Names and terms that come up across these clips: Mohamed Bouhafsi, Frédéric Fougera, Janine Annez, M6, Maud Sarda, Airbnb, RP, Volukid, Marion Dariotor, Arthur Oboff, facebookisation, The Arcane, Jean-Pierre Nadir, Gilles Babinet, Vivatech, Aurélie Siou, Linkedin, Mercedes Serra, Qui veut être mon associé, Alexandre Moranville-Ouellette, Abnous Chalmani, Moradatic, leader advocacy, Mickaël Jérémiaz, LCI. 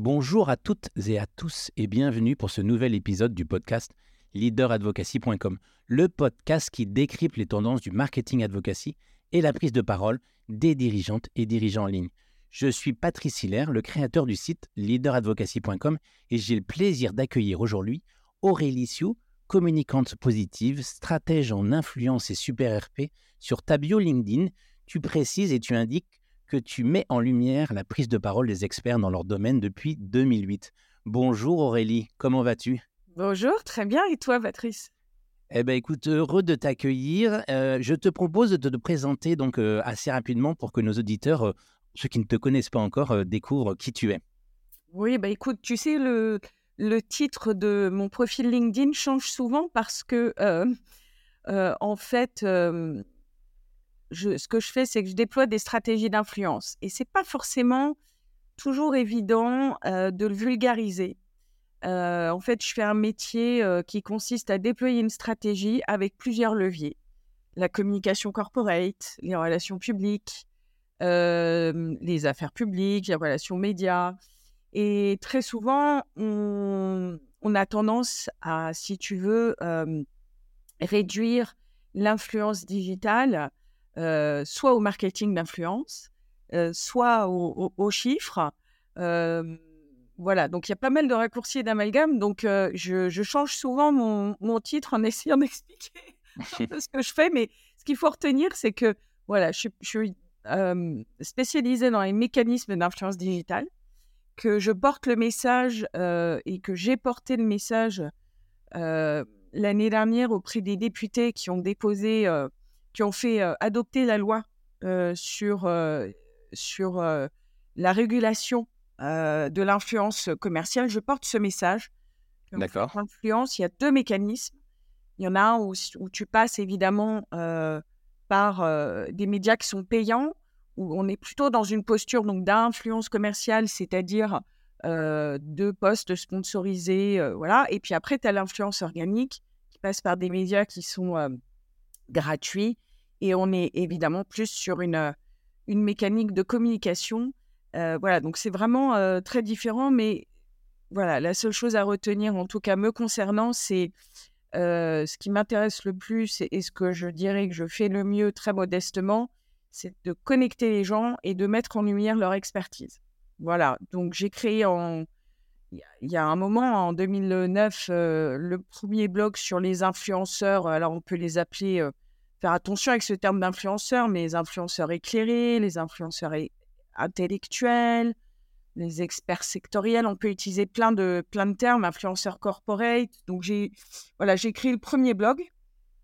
Bonjour à toutes et à tous et bienvenue pour ce nouvel épisode du podcast LeaderAdvocacy.com, le podcast qui décrypte les tendances du marketing advocacy et la prise de parole des dirigeantes et dirigeants en ligne. Je suis Patrice Hilaire, le créateur du site LeaderAdvocacy.com et j'ai le plaisir d'accueillir aujourd'hui Aurélie Siou, communicante positive, stratège en influence et super RP. Sur ta bio LinkedIn, tu précises et tu indiques que tu mets en lumière la prise de parole des experts dans leur domaine depuis 2008. Bonjour Aurélie, comment vas-tu ? Bonjour, très bien. Et toi, Patrice ? Eh bien, écoute, heureux de t'accueillir. Je te propose de te présenter donc assez rapidement pour que nos auditeurs, ceux qui ne te connaissent pas encore, découvrent qui tu es. Oui, bah écoute, tu sais, le titre de mon profil LinkedIn change souvent parce que, en fait... Ce que je fais, c'est que je déploie des stratégies d'influence. Et ce n'est pas forcément toujours évident de le vulgariser. En fait, je fais un métier qui consiste à déployer une stratégie avec plusieurs leviers. La communication corporate, les relations publiques, les affaires publiques, les relations médias. Et très souvent, on a tendance à, si tu veux, réduire l'influence digitale soit au marketing d'influence, soit aux chiffres. Voilà, donc il y a pas mal de raccourcis et d'amalgames. Donc, je change souvent mon titre en essayant d'expliquer ce que je fais. Mais ce qu'il faut retenir, c'est que voilà, je suis spécialisée dans les mécanismes d'influence digitale, que je porte le message et que j'ai porté le message l'année dernière auprès des députés qui ont déposé... qui ont fait adopter la loi sur la régulation de l'influence commerciale. Je porte ce message. Donc, d'accord. Pour l'influence, il y a deux mécanismes. Il y en a un où tu passes évidemment par des médias qui sont payants, où on est plutôt dans une posture donc, d'influence commerciale, c'est-à-dire de posts sponsorisés. Voilà. Et puis après, tu as l'influence organique qui passe par des médias qui sont gratuits. Et on est évidemment plus sur une mécanique de communication. Voilà, donc c'est vraiment très différent. Mais voilà, la seule chose à retenir, en tout cas me concernant, c'est ce qui m'intéresse le plus et ce que je dirais que je fais le mieux très modestement, c'est de connecter les gens et de mettre en lumière leur expertise. Voilà, donc j'ai créé il y a un moment, en 2009, le premier blog sur les influenceurs. Alors, on peut les appeler... faire attention avec ce terme d'influenceurs, mais les influenceurs éclairés, les influenceurs intellectuels, les experts sectoriels, on peut utiliser plein de termes, influenceurs corporate. Donc, j'ai créé le premier blog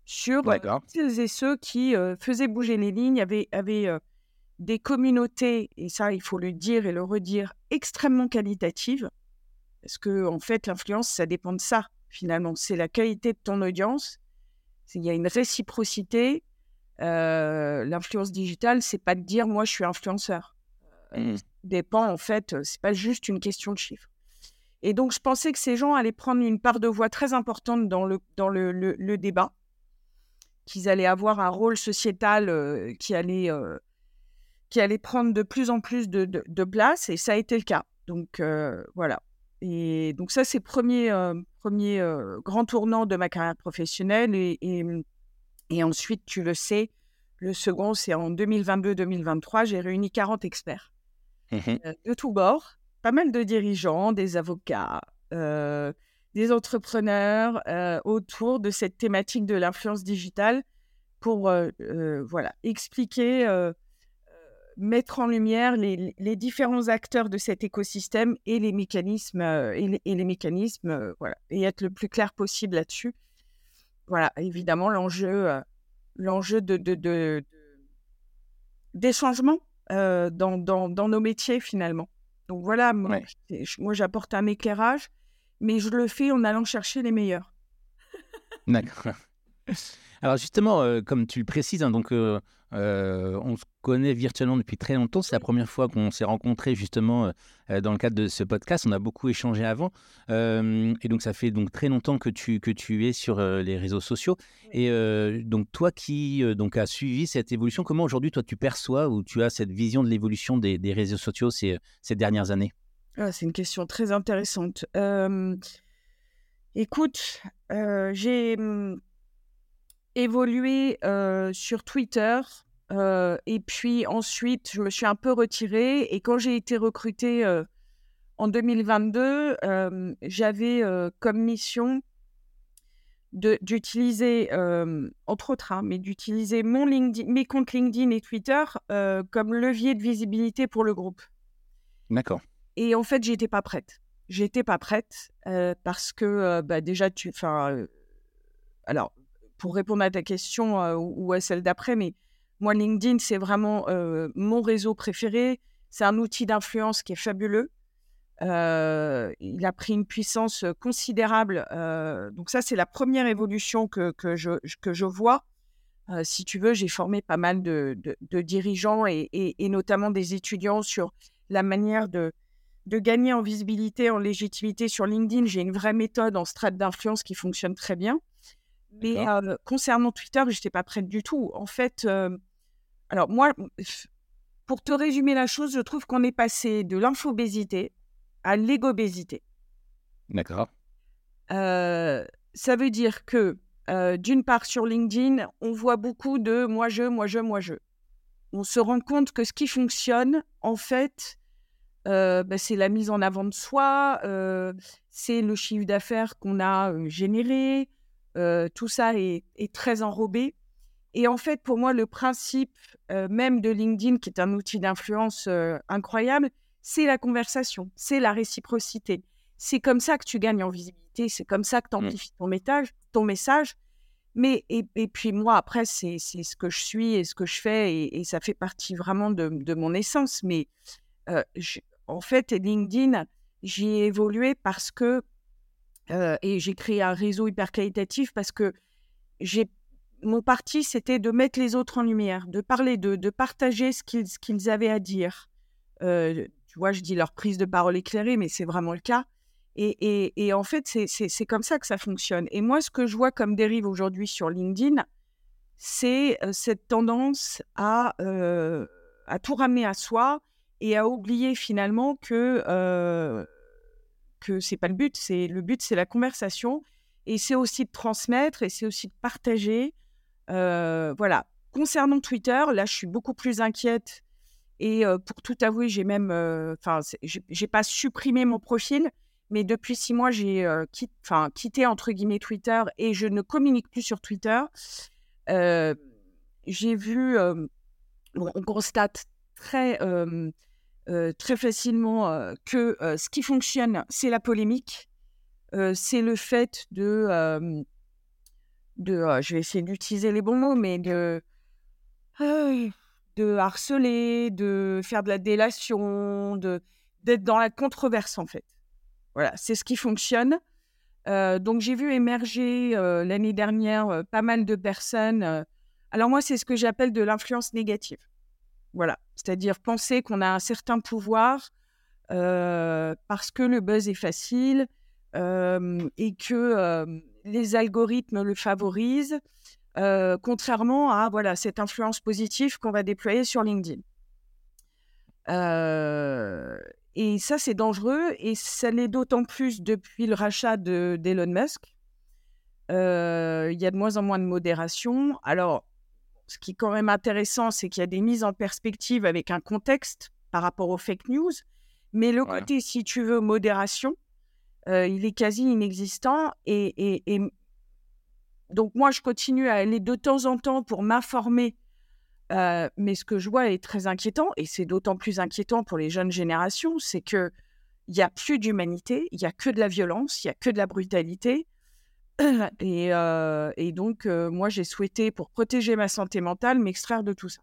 sur celles et ceux qui faisaient bouger les lignes, avaient des communautés, et ça, il faut le dire et le redire, extrêmement qualitatives, parce que, en fait, l'influence, ça dépend de ça, finalement. C'est la qualité de ton audience. Il y a une réciprocité. L'influence digitale, c'est pas de dire « moi, je suis influenceur ». Ça dépend, en fait, c'est pas juste une question de chiffres. Et donc, je pensais que ces gens allaient prendre une part de voix très importante dans le débat, qu'ils allaient avoir un rôle sociétal qui allait prendre de plus en plus de place, et ça a été le cas. Donc, voilà. Et donc ça, c'est le premier grand tournant de ma carrière professionnelle. Et ensuite, tu le sais, le second, c'est en 2022-2023, j'ai réuni 40 experts de tous bords, pas mal de dirigeants, des avocats, des entrepreneurs autour de cette thématique de l'influence digitale pour expliquer... mettre en lumière les différents acteurs de cet écosystème et les mécanismes, et être le plus clair possible là-dessus. Voilà, évidemment, l'enjeu des changements dans nos métiers, finalement. Donc voilà, moi j'apporte un éclairage, mais je le fais en allant chercher les meilleurs. D'accord. Alors justement, comme tu le précises, hein, donc... on se connaît virtuellement depuis très longtemps. C'est la première fois qu'on s'est rencontrés justement dans le cadre de ce podcast. On a beaucoup échangé avant. Et donc, ça fait donc très longtemps que tu es sur les réseaux sociaux. Et donc, toi qui as suivi cette évolution, comment aujourd'hui, toi, tu perçois ou tu as cette vision de l'évolution des réseaux sociaux ces dernières années ? Ah, c'est une question très intéressante. Écoute, j'ai évolué sur Twitter et puis ensuite, je me suis un peu retirée. Et quand j'ai été recrutée en 2022, j'avais comme mission d'utiliser, entre autres, hein, mais d'utiliser mon LinkedIn, mes comptes LinkedIn et Twitter comme levier de visibilité pour le groupe. D'accord. Et en fait, j'étais pas prête. J'étais pas prête parce que déjà, alors, pour répondre à ta question ou à celle d'après, mais moi, LinkedIn, c'est vraiment mon réseau préféré. C'est un outil d'influence qui est fabuleux. Il a pris une puissance considérable. Donc ça, c'est la première évolution que je vois. Si tu veux, j'ai formé pas mal de dirigeants et notamment des étudiants sur la manière de gagner en visibilité, en légitimité sur LinkedIn. J'ai une vraie méthode en strate d'influence qui fonctionne très bien. Mais concernant Twitter, je n'étais pas prête du tout. En fait, alors moi, pour te résumer la chose, je trouve qu'on est passé de l'infobésité à l'égobésité. D'accord. Ça veut dire que, d'une part, sur LinkedIn, on voit beaucoup de « moi, je ». On se rend compte que ce qui fonctionne, en fait, c'est la mise en avant de soi, c'est le chiffre d'affaires qu'on a généré, tout ça est très enrobé. Et en fait, pour moi, le principe même de LinkedIn, qui est un outil d'influence incroyable, c'est la conversation, c'est la réciprocité. C'est comme ça que tu gagnes en visibilité, c'est comme ça que tu amplifies ton message. Mais, et puis moi, après, c'est ce que je suis et ce que je fais, et ça fait partie vraiment de mon essence. Mais en fait, LinkedIn, j'y ai évolué parce que, et j'ai créé un réseau hyper qualitatif parce que mon parti, c'était de mettre les autres en lumière, de parler d'eux, de partager ce qu'ils avaient à dire. Tu vois, je dis leur prise de parole éclairée, mais c'est vraiment le cas. Et en fait, c'est comme ça que ça fonctionne. Et moi, ce que je vois comme dérive aujourd'hui sur LinkedIn, c'est cette tendance à tout ramener à soi et à oublier finalement que c'est pas le but. Le but, c'est la conversation. Et c'est aussi de transmettre et c'est aussi de partager. Voilà. Concernant Twitter, là, je suis beaucoup plus inquiète. Et pour tout avouer, j'ai même... j'ai pas supprimé mon profil. Mais depuis 6 mois, j'ai quitté entre guillemets Twitter et je ne communique plus sur Twitter. J'ai vu, on constate très facilement que ce qui fonctionne, c'est la polémique, c'est le fait je vais essayer d'utiliser les bons mots, mais de harceler, de faire de la délation, d'être dans la controverse en fait. Voilà, c'est ce qui fonctionne. Donc, j'ai vu émerger l'année dernière pas mal de personnes. Alors, moi, c'est ce que j'appelle de l'influence négative. Voilà, c'est-à-dire penser qu'on a un certain pouvoir parce que le buzz est facile et que les algorithmes le favorisent, contrairement à cette influence positive qu'on va déployer sur LinkedIn. Et ça, c'est dangereux, et ça l'est d'autant plus depuis le rachat d'Elon Musk. Il y a de moins en moins de modération. Alors, ce qui est quand même intéressant, c'est qu'il y a des mises en perspective avec un contexte par rapport aux fake news. Mais le côté, si tu veux, modération, il est quasi inexistant. Et donc, moi, je continue à aller de temps en temps pour m'informer. Mais ce que je vois est très inquiétant, et c'est d'autant plus inquiétant pour les jeunes générations, c'est qu'il n'y a plus d'humanité, il n'y a que de la violence, il n'y a que de la brutalité. Et donc, moi, j'ai souhaité, pour protéger ma santé mentale, m'extraire de tout ça.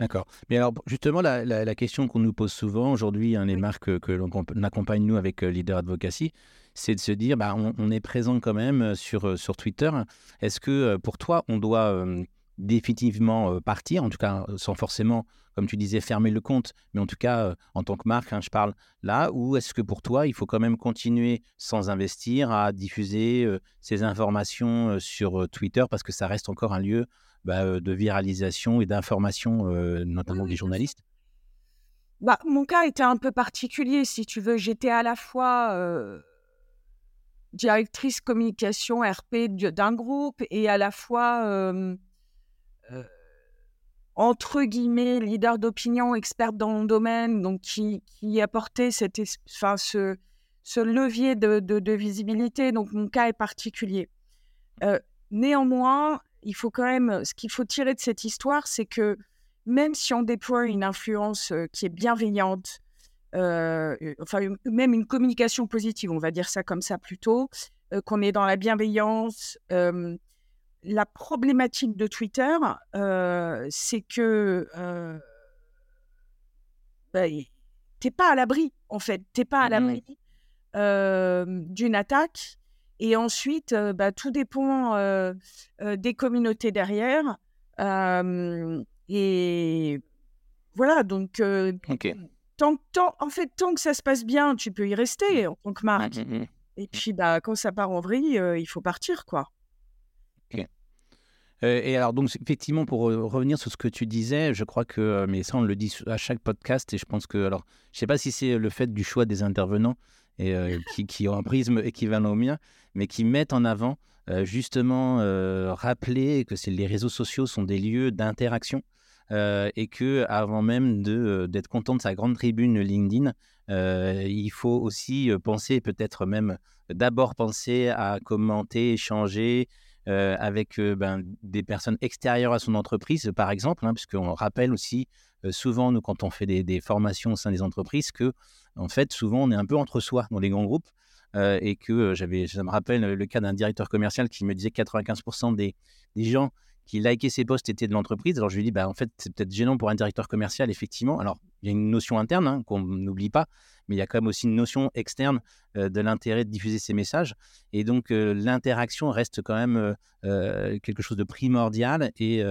D'accord. Mais alors, justement, la question qu'on nous pose souvent aujourd'hui, les marques que l'on accompagne, nous, avec Leader Advocacy, c'est de se dire, on est présent quand même sur Twitter. Est-ce que, pour toi, on doit... définitivement partir, en tout cas sans forcément, comme tu disais, fermer le compte, mais en tout cas en tant que marque, je parle là, ou est-ce que pour toi, il faut quand même continuer sans investir à diffuser ces informations sur Twitter parce que ça reste encore un lieu de viralisation et d'information, notamment des journalistes? Bah, mon cas était un peu particulier, si tu veux. J'étais à la fois directrice communication RP d'un groupe et à la fois, entre guillemets, leader d'opinion, experte dans mon domaine, donc qui apportait ce levier de visibilité. Donc, mon cas est particulier. Néanmoins, il faut quand même, ce qu'il faut tirer de cette histoire, c'est que même si on déploie une influence qui est bienveillante, même une communication positive, on va dire ça comme ça plutôt, qu'on est dans la bienveillance. La problématique de Twitter, c'est que t'es pas à l'abri, en fait. T'es pas à l'abri d'une attaque. Et ensuite, tout dépend des communautés derrière. Et voilà, donc, tant que ça se passe bien, tu peux y rester en tant que marque. Mmh. Et puis, quand ça part en vrille, il faut partir, quoi. Okay. Et alors, donc, effectivement, pour revenir sur ce que tu disais, je crois que, mais ça, on le dit à chaque podcast, et je pense que, alors, je ne sais pas si c'est le fait du choix des intervenants, et qui ont un prisme équivalent au mien, mais qui mettent en avant, justement, rappeler que les réseaux sociaux sont des lieux d'interaction, et qu'avant même d'être content de sa grande tribune LinkedIn, il faut aussi penser, peut-être même d'abord penser à commenter, échanger avec des personnes extérieures à son entreprise, par exemple, puisqu'on rappelle aussi souvent, nous, quand on fait des formations au sein des entreprises, que en fait, souvent, on est un peu entre soi dans les grands groupes, et que ça me rappelle le cas d'un directeur commercial qui me disait que 95% des gens qui likaient ses posts étaient de l'entreprise. Alors, je lui dis, en fait, c'est peut-être gênant pour un directeur commercial, effectivement. Alors, il y a une notion interne qu'on n'oublie pas, mais il y a quand même aussi une notion externe de l'intérêt de diffuser ces messages. Et donc, l'interaction reste quand même quelque chose de primordial. Et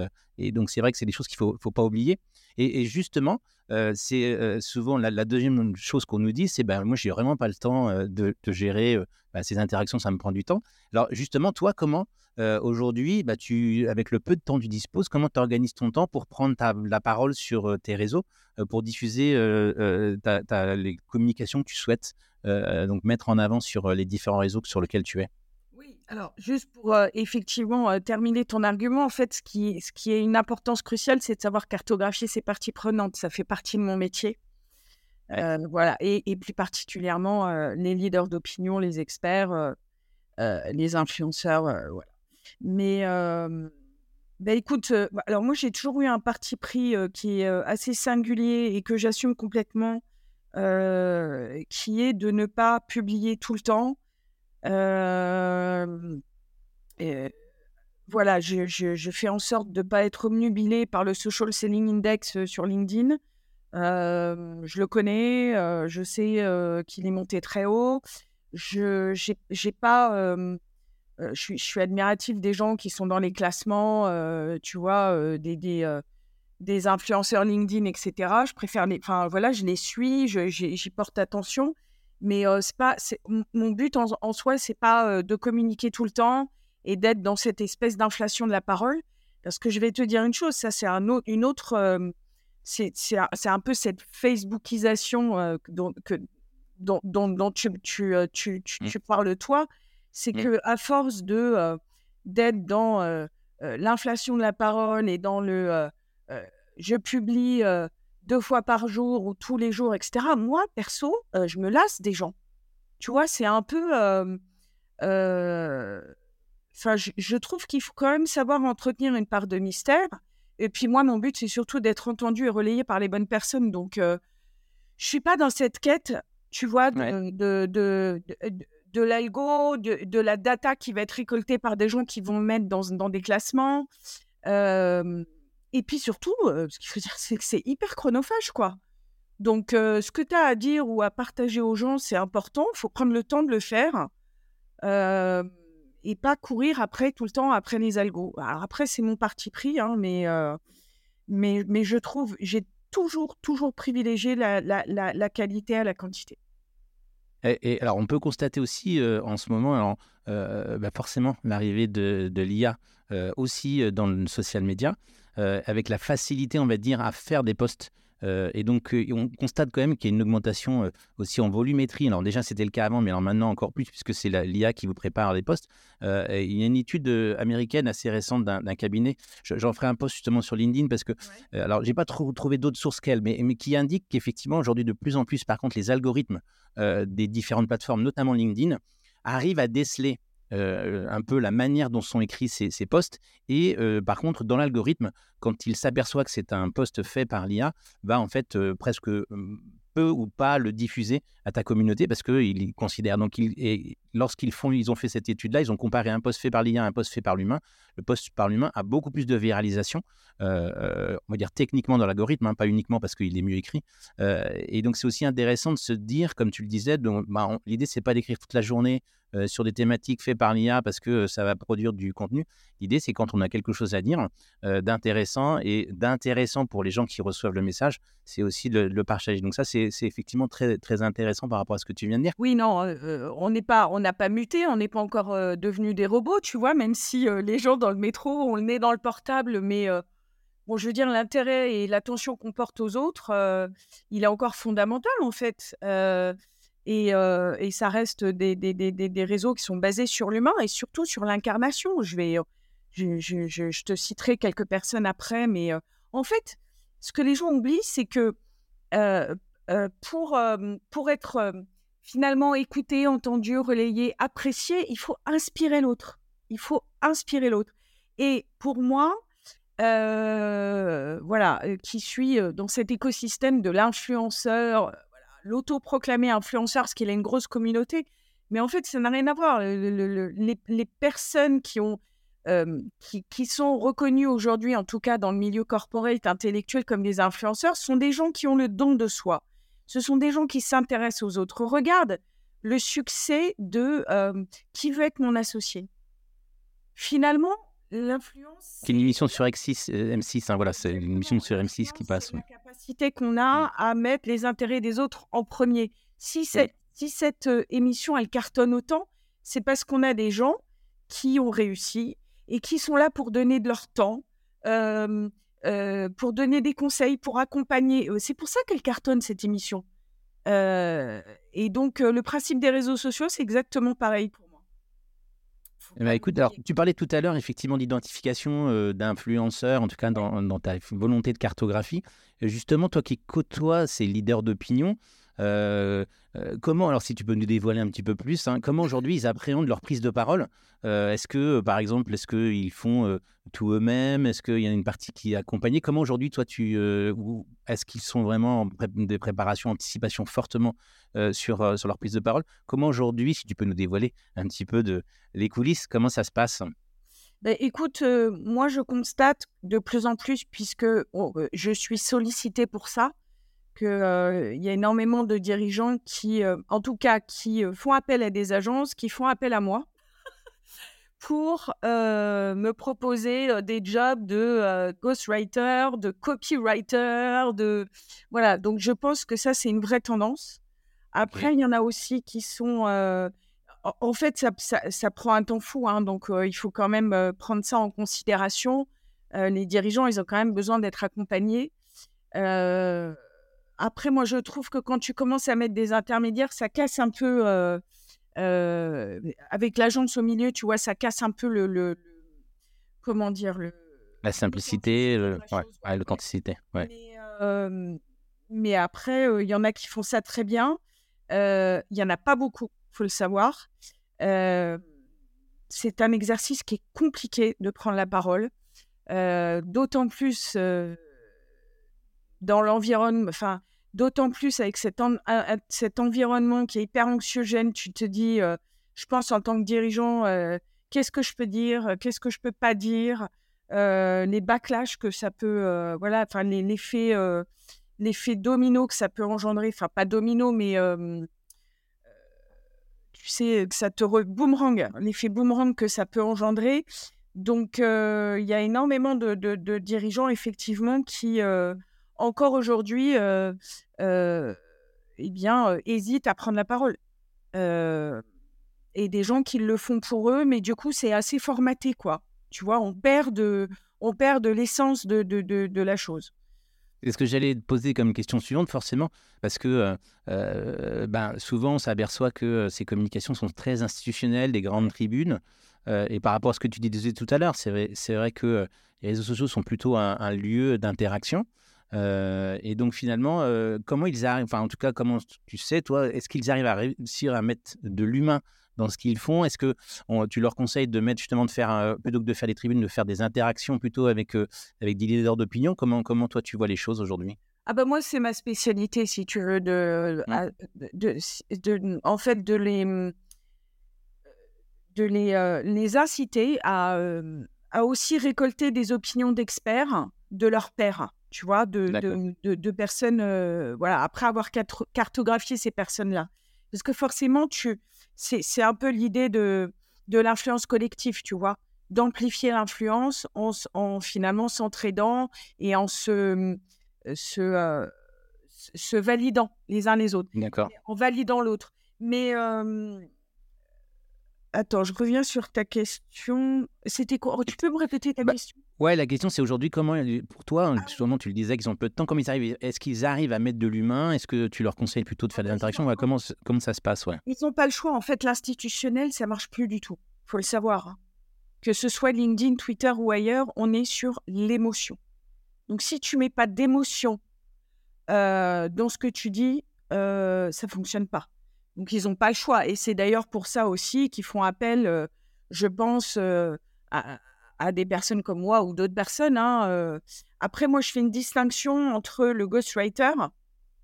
donc, c'est vrai que c'est des choses qu'il ne faut pas oublier. Et justement, c'est souvent la deuxième chose qu'on nous dit, c'est moi, je n'ai vraiment pas le temps de gérer ces interactions, ça me prend du temps. Alors, justement, toi, comment aujourd'hui, avec le peu de temps que tu disposes, comment tu organises ton temps pour prendre la parole sur tes réseaux, pour diffuser les communications que tu souhaites donc mettre en avant sur les différents réseaux sur lesquels tu es? Oui, alors juste pour effectivement terminer ton argument, en fait, ce qui est une importance cruciale, c'est de savoir cartographier ses parties prenantes. Ça fait partie de mon métier. Voilà, et plus particulièrement les leaders d'opinion, les experts, les influenceurs, voilà. Mais écoute, alors moi j'ai toujours eu un parti pris qui est assez singulier et que j'assume complètement, qui est de ne pas publier tout le temps. Voilà, je fais en sorte de ne pas être obnubilée par le Social Selling Index sur LinkedIn. Je le connais, je sais qu'il est monté très haut. Je suis admirative des gens qui sont dans les classements, tu vois, des influenceurs LinkedIn, etc. Je préfère je les suis, j'y porte attention. Mais mon but en soi, c'est pas de communiquer tout le temps et d'être dans cette espèce d'inflation de la parole. Parce que je vais te dire une chose, ça c'est une autre, c'est un peu cette Facebookisation dont tu parles toi. C'est que à force d'être dans l'inflation de la parole et dans le je publie 2 fois par jour ou tous les jours, etc. Moi, perso, je me lasse des gens. Tu vois, c'est un peu... je trouve qu'il faut quand même savoir entretenir une part de mystère. Et puis moi, mon but, c'est surtout d'être entendu et relayé par les bonnes personnes. Donc, je ne suis pas dans cette quête, tu vois, de l'algo, de la data qui va être récoltée par des gens qui vont le mettre dans des classements. Et puis surtout, ce qu'il faut dire, c'est que c'est hyper chronophage, quoi. Donc, ce que tu as à dire ou à partager aux gens, c'est important. Il faut prendre le temps de le faire et pas courir tout le temps après les algos. Alors après, c'est mon parti pris, mais je trouve, j'ai toujours privilégié la qualité à la quantité. Et alors, on peut constater aussi en ce moment, alors, forcément, l'arrivée de l'IA aussi dans le social media, avec la facilité, on va dire, à faire des posts Et donc, on constate quand même qu'il y a une augmentation aussi en volumétrie. Alors déjà, c'était le cas avant, mais alors maintenant encore plus, puisque c'est l'IA qui vous prépare les postes. Il y a une étude américaine assez récente d'un cabinet. J'en ferai un post justement sur LinkedIn, parce que, alors, je n'ai pas trouvé d'autres sources qu'elle, mais qui indique qu'effectivement, aujourd'hui, de plus en plus, par contre, les algorithmes des différentes plateformes, notamment LinkedIn, arrivent à déceler un peu la manière dont sont écrits ces posts, et par contre dans l'algorithme, quand il s'aperçoit que c'est un post fait par l'IA, va en fait presque peu ou pas le diffuser à ta communauté, parce qu'ils considèrent, donc lorsqu'ils ont fait cette étude-là, ils ont comparé un post fait par l'IA à un post fait par l'humain. Le post par l'humain a beaucoup plus de viralisation, on va dire techniquement dans l'algorithme, pas uniquement parce qu'il est mieux écrit. Et donc, c'est aussi intéressant de se dire, comme tu le disais, l'idée, c'est pas d'écrire toute la journée sur des thématiques faites par l'IA parce que ça va produire du contenu. L'idée, c'est quand on a quelque chose à dire d'intéressant, et d'intéressant pour les gens qui reçoivent le message, c'est aussi de le partager. Donc ça, c'est effectivement très, très intéressant par rapport à ce que tu viens de dire. Oui, non, on n'a pas muté, on n'est pas encore devenus des robots, tu vois, même si les gens dans le métro ont le nez dans le portable, mais bon, je veux dire, l'intérêt et l'attention qu'on porte aux autres, il est encore fondamental, en fait. Et ça reste des réseaux qui sont basés sur l'humain et surtout sur l'incarnation. Je te citerai quelques personnes après, mais en fait, ce que les gens oublient, c'est que pour être finalement écouté, entendu, relayé, apprécié, il faut inspirer l'autre. Et pour moi, voilà, qui suis dans cet écosystème de l'influenceur, l'autoproclamé influenceur, parce qu'il a une grosse communauté, mais en fait, ça n'a rien à voir. Les personnes qui sont reconnues aujourd'hui, en tout cas dans le milieu corporate, intellectuel, comme des influenceurs, sont des gens qui ont le don de soi. Ce sont des gens qui s'intéressent aux autres. Regarde le succès de Qui veut être mon associé. Finalement, l'influence... C'est une émission sur M6, hein, voilà, c'est une émission sur M6 qui passe. C'est la capacité qu'on a à mettre les intérêts des autres en premier. Si cette émission, elle cartonne autant, c'est parce qu'on a des gens qui ont réussi et qui sont là pour donner de leur temps, pour donner des conseils, pour accompagner. C'est pour ça qu'elle cartonne, cette émission. Et donc, le principe des réseaux sociaux, c'est exactement pareil. Écoute, alors, tu parlais tout à l'heure effectivement d'identification d'influenceurs, en tout cas dans ta volonté de cartographie. Justement, toi qui côtoies ces leaders d'opinion, comment, alors si tu peux nous dévoiler un petit peu plus, comment aujourd'hui ils appréhendent leur prise de parole, est-ce que ils font tout eux-mêmes, est-ce qu'il y a une partie qui est accompagnée, comment aujourd'hui toi ou est-ce qu'ils sont vraiment en des préparations, anticipations fortement sur leur prise de parole, comment aujourd'hui, si tu peux nous dévoiler un petit peu de les coulisses, comment ça se passe? Écoute, moi je constate de plus en plus, puisque je suis sollicitée pour ça, qu'il y a énormément de dirigeants qui font appel à des agences, qui font appel à moi pour me proposer des jobs de ghostwriter, de copywriter, de... Voilà, donc je pense que ça, c'est une vraie tendance. Après, il y en a aussi qui sont... En fait, ça prend un temps fou, donc il faut quand même prendre ça en considération. Les dirigeants, ils ont quand même besoin d'être accompagnés. Après, moi, je trouve que quand tu commences à mettre des intermédiaires, ça casse un peu, avec l'agence au milieu, tu vois, ça casse un peu la simplicité, l'authenticité. Ouais. Mais après, il y en a qui font ça très bien. Il n'y en a pas beaucoup, il faut le savoir. C'est un exercice qui est compliqué de prendre la parole, d'autant plus... dans l'environnement, enfin, d'autant plus avec cet environnement qui est hyper anxiogène, tu te dis, je pense en tant que dirigeant, qu'est-ce que je peux dire, qu'est-ce que je peux pas dire, les backlash que ça peut, l'effet domino que ça peut engendrer, enfin, pas domino, mais tu sais, que ça te boomerang, l'effet boomerang que ça peut engendrer. Donc, il y a énormément de dirigeants, effectivement, qui... encore aujourd'hui, hésitent à prendre la parole. Et des gens qui le font pour eux, mais du coup, c'est assez formaté, quoi. Tu vois, on perd de l'essence de la chose. C'est ce que j'allais poser comme question suivante, forcément, parce que souvent, on s'aperçoit que ces communications sont très institutionnelles, des grandes tribunes. Et par rapport à ce que tu disais tout à l'heure, c'est vrai que les réseaux sociaux sont plutôt un lieu d'interaction. Et donc, finalement, comment ils arrivent, enfin, en tout cas, comment tu sais, toi, est-ce qu'ils arrivent à réussir à mettre de l'humain dans ce qu'ils font? Est-ce que tu leur conseilles de mettre justement, de faire, plutôt que de faire des tribunes, de faire des interactions plutôt avec des leaders d'opinion? Comment toi, tu vois les choses aujourd'hui? Ah ben moi, c'est ma spécialité, si tu veux, de les inciter à aussi récolter des opinions d'experts de leurs pairs, tu vois, de personnes, après avoir cartographié ces personnes-là. Parce que forcément, c'est un peu l'idée de l'influence collective, tu vois, d'amplifier l'influence en finalement s'entraidant et en se validant les uns les autres. D'accord. En validant l'autre. Mais... Attends, je reviens sur ta question. C'était quoi? Tu peux me répéter ta question? Ouais, la question c'est aujourd'hui comment, pour toi, justement, tu le disais qu'ils ont peu de temps, est-ce qu'ils arrivent à mettre de l'humain? Est-ce que tu leur conseilles plutôt de faire des interactions? Ouais, comment ça se passe? Ouais. Ils n'ont pas le choix. En fait, l'institutionnel, ça ne marche plus du tout. Il faut le savoir. Hein. Que ce soit LinkedIn, Twitter ou ailleurs, on est sur l'émotion. Donc, si tu ne mets pas d'émotion dans ce que tu dis, ça ne fonctionne pas. Donc, ils n'ont pas le choix. Et c'est d'ailleurs pour ça aussi qu'ils font appel, je pense, à des personnes comme moi ou d'autres personnes. Hein, Après, moi, je fais une distinction entre le ghostwriter,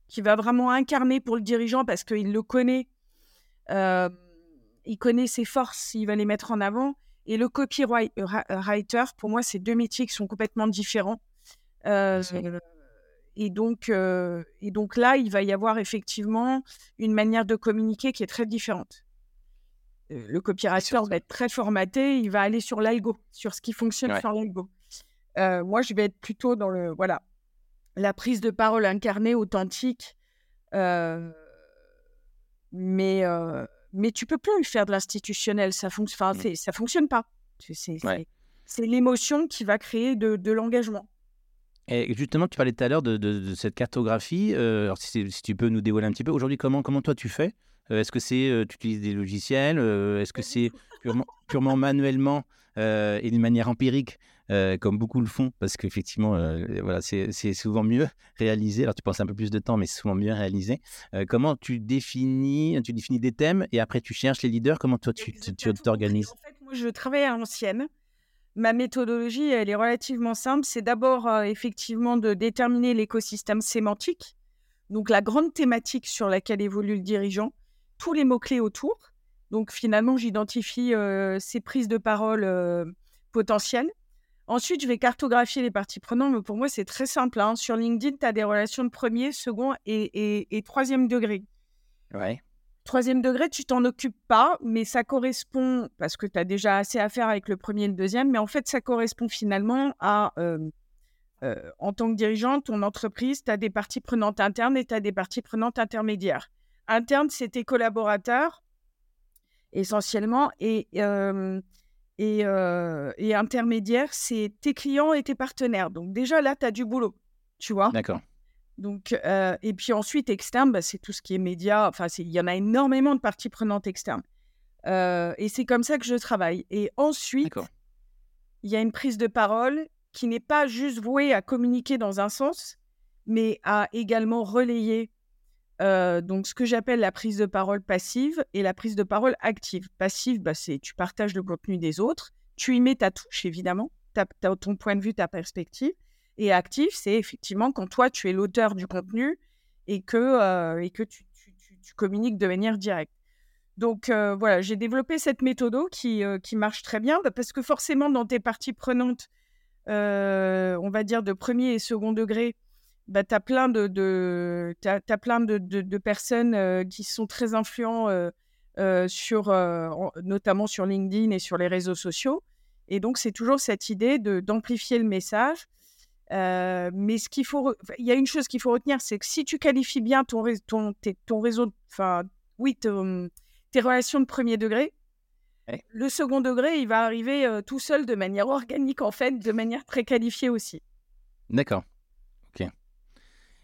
qui va vraiment incarner pour le dirigeant parce qu'il le connaît, il connaît ses forces, il va les mettre en avant, et le copywriter, pour moi, c'est deux métiers qui sont complètement différents. Et donc là, il va y avoir effectivement une manière de communiquer qui est très différente. Le copywriter va être très formaté, il va aller sur l'algo, sur ce qui fonctionne sur l'algo. Moi, je vais être plutôt dans la prise de parole incarnée, authentique. Mais tu peux plus faire de l'institutionnel, ça fonctionne pas. C'est l'émotion qui va créer de l'engagement. Et justement, tu parlais tout à l'heure de cette cartographie. Alors, si tu peux nous dévoiler un petit peu, aujourd'hui, comment toi tu fais? Est-ce que tu utilises des logiciels? Est-ce que c'est purement manuellement et d'une manière empirique, comme beaucoup le font? Parce qu'effectivement, c'est souvent mieux réalisé. Alors, tu penses un peu plus de temps, mais c'est souvent mieux réalisé. Comment tu définis des thèmes et après tu cherches les leaders? Comment toi tu t'organises? En fait, moi, je travaille à l'ancienne. Ma méthodologie, elle est relativement simple. C'est d'abord, effectivement, de déterminer l'écosystème sémantique, donc la grande thématique sur laquelle évolue le dirigeant, tous les mots-clés autour. Donc, finalement, j'identifie ces prises de parole potentielles. Ensuite, je vais cartographier les parties prenantes. Mais pour moi, c'est très simple. Hein. Sur LinkedIn, tu as des relations de premier, second et troisième degré. Ouais. Troisième degré, tu t'en occupes pas, mais ça correspond, parce que tu as déjà assez à faire avec le premier et le deuxième, mais en fait, ça correspond finalement à, en tant que dirigeant, ton entreprise, tu as des parties prenantes internes et tu as des parties prenantes intermédiaires. Interne, c'est tes collaborateurs, essentiellement, et intermédiaire, c'est tes clients et tes partenaires. Donc déjà, là, tu as du boulot, tu vois. D'accord. Donc, et puis ensuite, externe, c'est tout ce qui est médias. Enfin, il y en a énormément de parties prenantes externes. Et c'est comme ça que je travaille. Et ensuite, il y a une prise de parole qui n'est pas juste vouée à communiquer dans un sens, mais à également relayer donc ce que j'appelle la prise de parole passive et la prise de parole active. Passive, c'est tu partages le contenu des autres, tu y mets ta touche, évidemment, ton point de vue, ta perspective. Et actif, c'est effectivement quand toi, tu es l'auteur du contenu et que tu communiques de manière directe. Donc, j'ai développé cette méthode qui marche très bien parce que forcément, dans tes parties prenantes, on va dire de premier et second degré, tu as plein de personnes qui sont très influentes notamment sur LinkedIn et sur les réseaux sociaux. Et donc, c'est toujours cette idée d'amplifier le message. Mais il y a une chose qu'il faut retenir, c'est que si tu qualifies bien ton réseau, tes relations de premier degré, le second degré, il va arriver tout seul de manière organique, en fait, de manière très qualifiée aussi. D'accord. OK.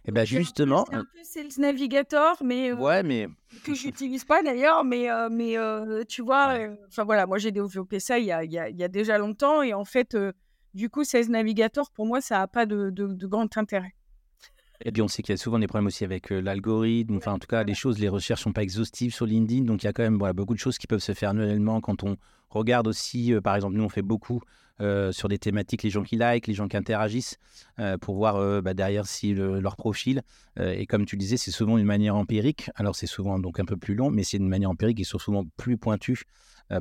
Et bien justement... C'est un peu Sales Navigator, mais... ouais, mais... que je n'utilise pas d'ailleurs, mais tu vois... Ouais. Enfin voilà, moi j'ai développé ça il y a déjà longtemps, et en fait, du coup, Sales Navigator, pour moi, ça n'a pas de grand intérêt. Et puis on sait qu'il y a souvent des problèmes aussi avec l'algorithme, enfin en tout cas les choses, les recherches ne sont pas exhaustives sur LinkedIn, donc il y a quand même beaucoup de choses qui peuvent se faire annuellement quand on regarde aussi, par exemple nous on fait beaucoup sur des thématiques, les gens qui likent, les gens qui interagissent pour voir derrière si leur profil, et comme tu le disais c'est souvent une manière empirique, alors c'est souvent donc un peu plus long, mais c'est une manière empirique et souvent plus pointue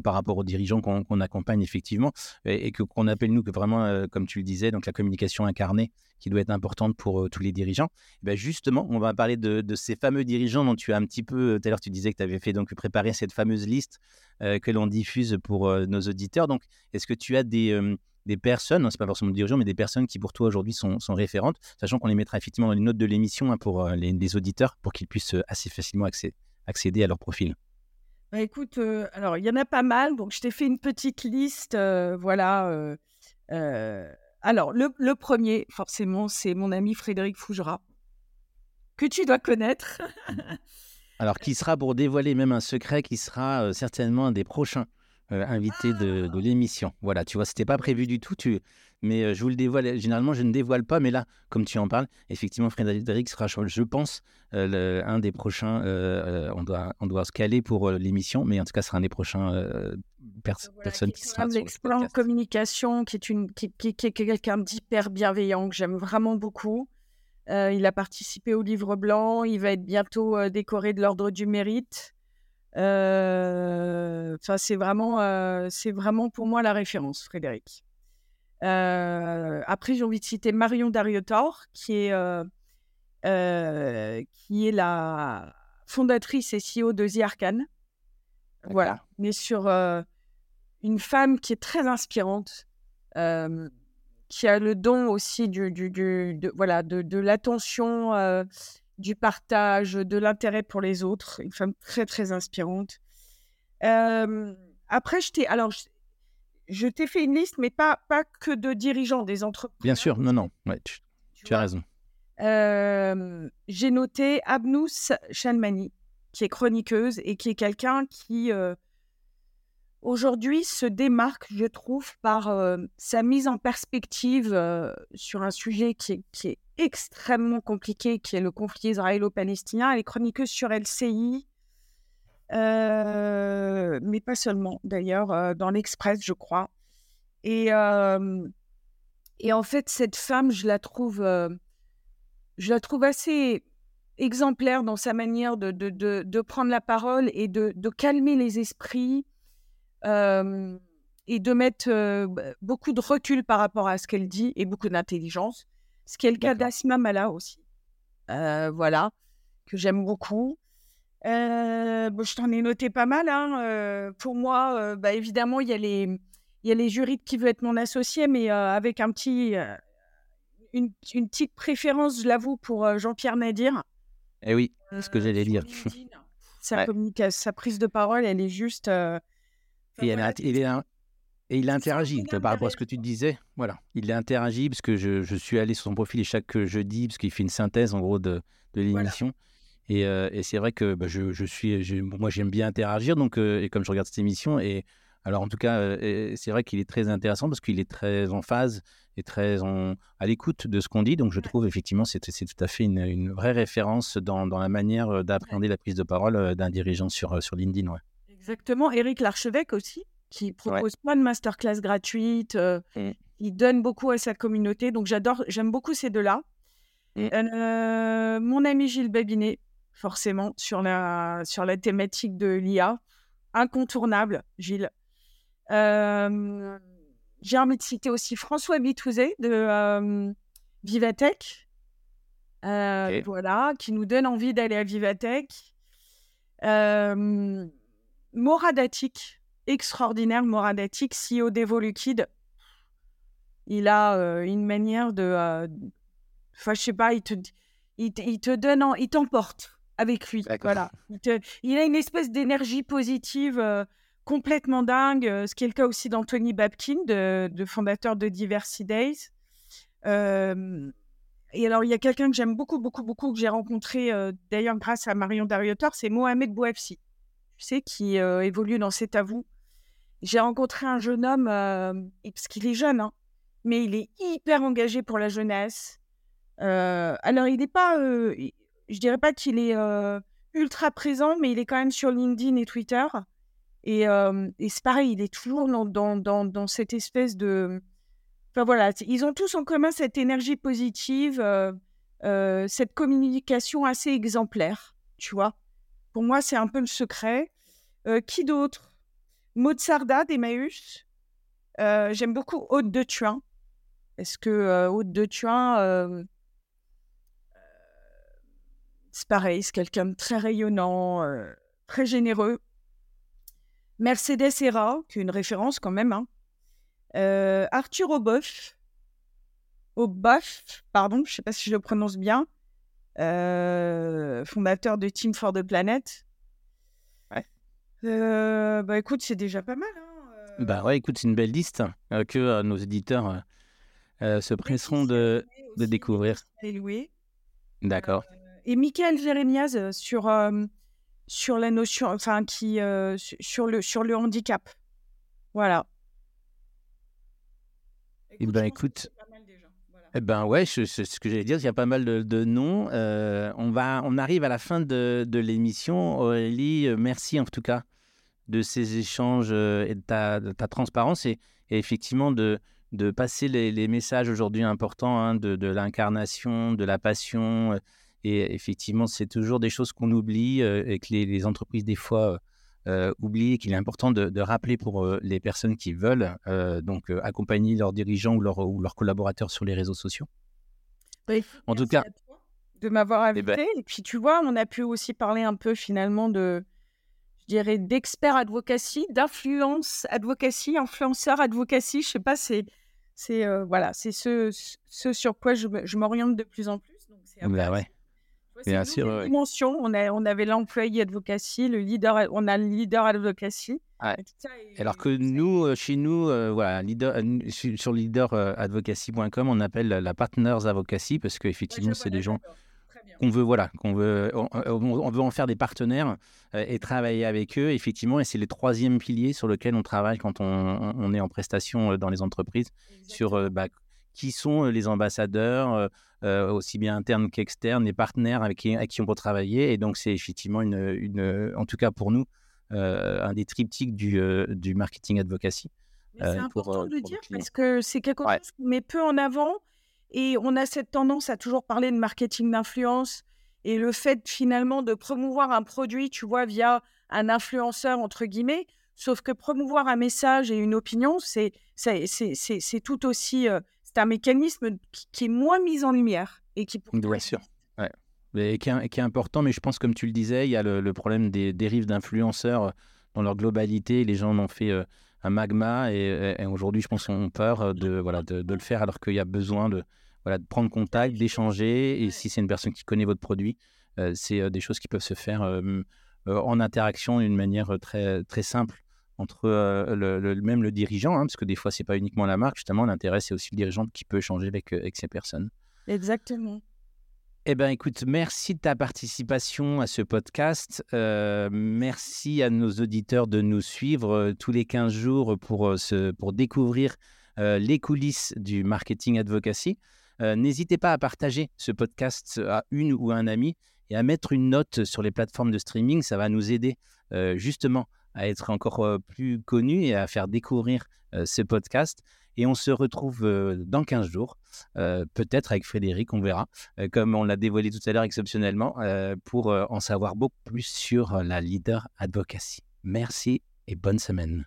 par rapport aux dirigeants qu'on accompagne effectivement, et qu'on appelle nous que vraiment, comme tu le disais, donc la communication incarnée qui doit être importante pour tous les dirigeants. Et bien justement, on va parler de ces fameux dirigeants dont tu as un petit peu, tout à l'heure tu disais que tu avais fait donc préparer cette fameuse liste que l'on diffuse pour nos auditeurs. Donc, est-ce que tu as des personnes, non, c'est pas forcément des dirigeants, mais des personnes qui pour toi aujourd'hui sont référentes, sachant qu'on les mettra effectivement dans les notes de l'émission hein, pour les auditeurs, pour qu'ils puissent assez facilement accéder à leur profil. Bah écoute, alors il y en a pas mal, donc je t'ai fait une petite liste, voilà. Alors le premier, forcément, c'est mon ami Frédéric Fougera, que tu dois connaître. Alors qui sera, pour dévoiler même un secret, qui sera certainement un des prochains invités de l'émission. Voilà, tu vois, c'était pas prévu du tout, mais je vous le dévoile. Généralement, je ne dévoile pas, mais là, comme tu en parles, effectivement, Frédéric sera, je pense, un des prochains. On doit se caler pour l'émission, mais en tout cas, ce sera un des prochains personnes qui sera sur le podcast. L'expert en communication, qui est quelqu'un d'hyper bienveillant, que j'aime vraiment beaucoup. Il a participé au Livre Blanc. Il va être bientôt décoré de l'Ordre du Mérite. C'est vraiment pour moi la référence, Frédéric. Après, j'ai envie de citer Marion Dariotor, qui est la fondatrice et CEO de The Arcane. Okay. Voilà, mais sur une femme qui est très inspirante, qui a le don aussi de l'attention, du partage, de l'intérêt pour les autres. Une femme très, très inspirante. Après, je t'ai fait une liste, mais pas que de dirigeants des entreprises. Bien sûr, non. Ouais, tu as raison. J'ai noté Abnous Chalmani, qui est chroniqueuse et qui est quelqu'un qui, aujourd'hui, se démarque, je trouve, par sa mise en perspective sur un sujet qui est extrêmement compliqué, qui est le conflit israélo-palestinien. Elle est chroniqueuse sur LCI, mais pas seulement, d'ailleurs, dans l'Express, je crois. Et en fait, cette femme, je la trouve assez exemplaire dans sa manière de prendre la parole et de calmer les esprits et de mettre beaucoup de recul par rapport à ce qu'elle dit et beaucoup d'intelligence. Ce qui est le cas d'Asma Mala aussi. Voilà, que j'aime beaucoup. Je t'en ai noté pas mal. Hein. Pour moi, évidemment, il y a les jurys de Qui veut être mon associé, mais avec une petite préférence, je l'avoue, pour Jean-Pierre Nadir. Eh oui, ce que j'allais dire. Sa prise de parole, elle est juste... Et il interagit par rapport à ce que tu disais. Voilà, il interagit parce que je suis allé sur son profil chaque jeudi parce qu'il fait une synthèse en gros de l'émission. Voilà. Et c'est vrai que moi j'aime bien interagir donc et comme je regarde cette émission et alors en tout cas c'est vrai qu'il est très intéressant parce qu'il est très en phase et très à l'écoute de ce qu'on dit, donc je trouve effectivement c'est tout à fait une vraie référence dans la manière d'appréhender la prise de parole d'un dirigeant sur LinkedIn. Ouais. Exactement, Eric Larchevêque aussi, qui propose plein de masterclass gratuites, il donne beaucoup à sa communauté, donc j'aime beaucoup ces deux-là. Mon ami Gilles Babinet, forcément, sur la thématique de l'IA, incontournable, Gilles. J'ai envie de citer aussi François Bitouzé de Vivatech, voilà, qui nous donne envie d'aller à Vivatech. Moradatic, extraordinaire, Moradatic, CEO des Volukid. Il a une manière de... Enfin, je sais pas, il te donne... il t'emporte avec lui. D'accord. Voilà. Il a une espèce d'énergie positive complètement dingue, ce qui est le cas aussi d'Anthony Babkin, de fondateur de Diversity Days. Et alors, il y a quelqu'un que j'aime beaucoup, que j'ai rencontré d'ailleurs grâce à Marion Dariotor, c'est Mohamed Bouhafsi, tu sais, qui évolue dans cet avou. J'ai rencontré un jeune homme, parce qu'il est jeune, hein, mais il est hyper engagé pour la jeunesse. Alors, il n'est pas, je dirais pas qu'il est ultra présent, mais il est quand même sur LinkedIn et Twitter. Et c'est pareil, il est toujours dans cette espèce de... Enfin voilà, ils ont tous en commun cette énergie positive, cette communication assez exemplaire, tu vois. Pour moi, c'est un peu le secret. Qui d'autre ? Maud Sarda d'Emmaüs. J'aime beaucoup Aude de Thuin. Parce que Aude de Thuin, c'est pareil, c'est quelqu'un de très rayonnant, très généreux. Mercedes Serra, qui est une référence quand même, hein. Arthur Oboff, je ne sais pas si je le prononce bien, fondateur de Team for the Planet. Ouais. Écoute, c'est déjà pas mal. Hein. Ouais, écoute, c'est une belle liste que nos éditeurs se presseront de découvrir. D'accord. Et Mickaël Jérémiaz sur la notion, enfin, qui sur le handicap. Voilà. Écoute, ce que j'allais dire, il y a pas mal de noms. On arrive à la fin de l'émission. Aurélie, merci en tout cas de ces échanges et de ta transparence et effectivement de passer les messages aujourd'hui importants, hein, de l'incarnation, de la passion. Et effectivement, c'est toujours des choses qu'on oublie et que les entreprises des fois... oublier et qu'il est important de rappeler pour les personnes qui veulent accompagner leurs dirigeants ou leurs collaborateurs sur les réseaux sociaux. Oui, en tout cas, à toi de m'avoir invité. Et puis tu vois, on a pu aussi parler un peu finalement d'expert advocacy, d'influence advocacy, influenceur advocacy. Je sais pas, c'est ce sur quoi je m'oriente de plus en plus. Donc c'est bien sûr, ouais. Dimension. On avait l'employé advocacy, on a le leader advocacy. Ouais. Alors que nous, chez nous, sur leaderadvocacy.com, on appelle la partners advocacy parce qu'effectivement, c'est des gens qu'on veut en faire des partenaires et travailler avec eux, effectivement. Et c'est le troisième pilier sur lequel on travaille quand on est en prestation dans les entreprises. Exactement. Qui sont les ambassadeurs, aussi bien internes qu'externes, les partenaires avec qui on peut travailler. Et donc, c'est effectivement, en tout cas pour nous, un des triptyques du marketing advocacy. C'est important de le dire parce que c'est quelque chose qu'on met peu en avant. Et on a cette tendance à toujours parler de marketing d'influence. Et le fait finalement de promouvoir un produit, tu vois, via un influenceur, entre guillemets, sauf que promouvoir un message et une opinion, c'est tout aussi... C'est un mécanisme qui est moins mis en lumière et qui... Bien sûr, ouais. Et qui est important, mais je pense, comme tu le disais, il y a le problème des dérives d'influenceurs dans leur globalité. Les gens en ont fait un magma et aujourd'hui, je pense, ont peur de le faire alors qu'il y a besoin de prendre contact, d'échanger. Et si c'est une personne qui connaît votre produit, c'est des choses qui peuvent se faire en interaction d'une manière très, très simple. Entre même le dirigeant, hein, parce que des fois, ce n'est pas uniquement la marque. Justement, l'intérêt, c'est aussi le dirigeant qui peut échanger avec ces personnes. Exactement. Eh bien, écoute, merci de ta participation à ce podcast. Merci à nos auditeurs de nous suivre tous les 15 jours pour découvrir les coulisses du marketing advocacy. N'hésitez pas à partager ce podcast à une ou à un ami et à mettre une note sur les plateformes de streaming. Ça va nous aider justement à être encore plus connu et à faire découvrir ce podcast. Et on se retrouve dans 15 jours, peut-être avec Frédéric, on verra, comme on l'a dévoilé tout à l'heure exceptionnellement, pour en savoir beaucoup plus sur la leader advocacy. Merci et bonne semaine.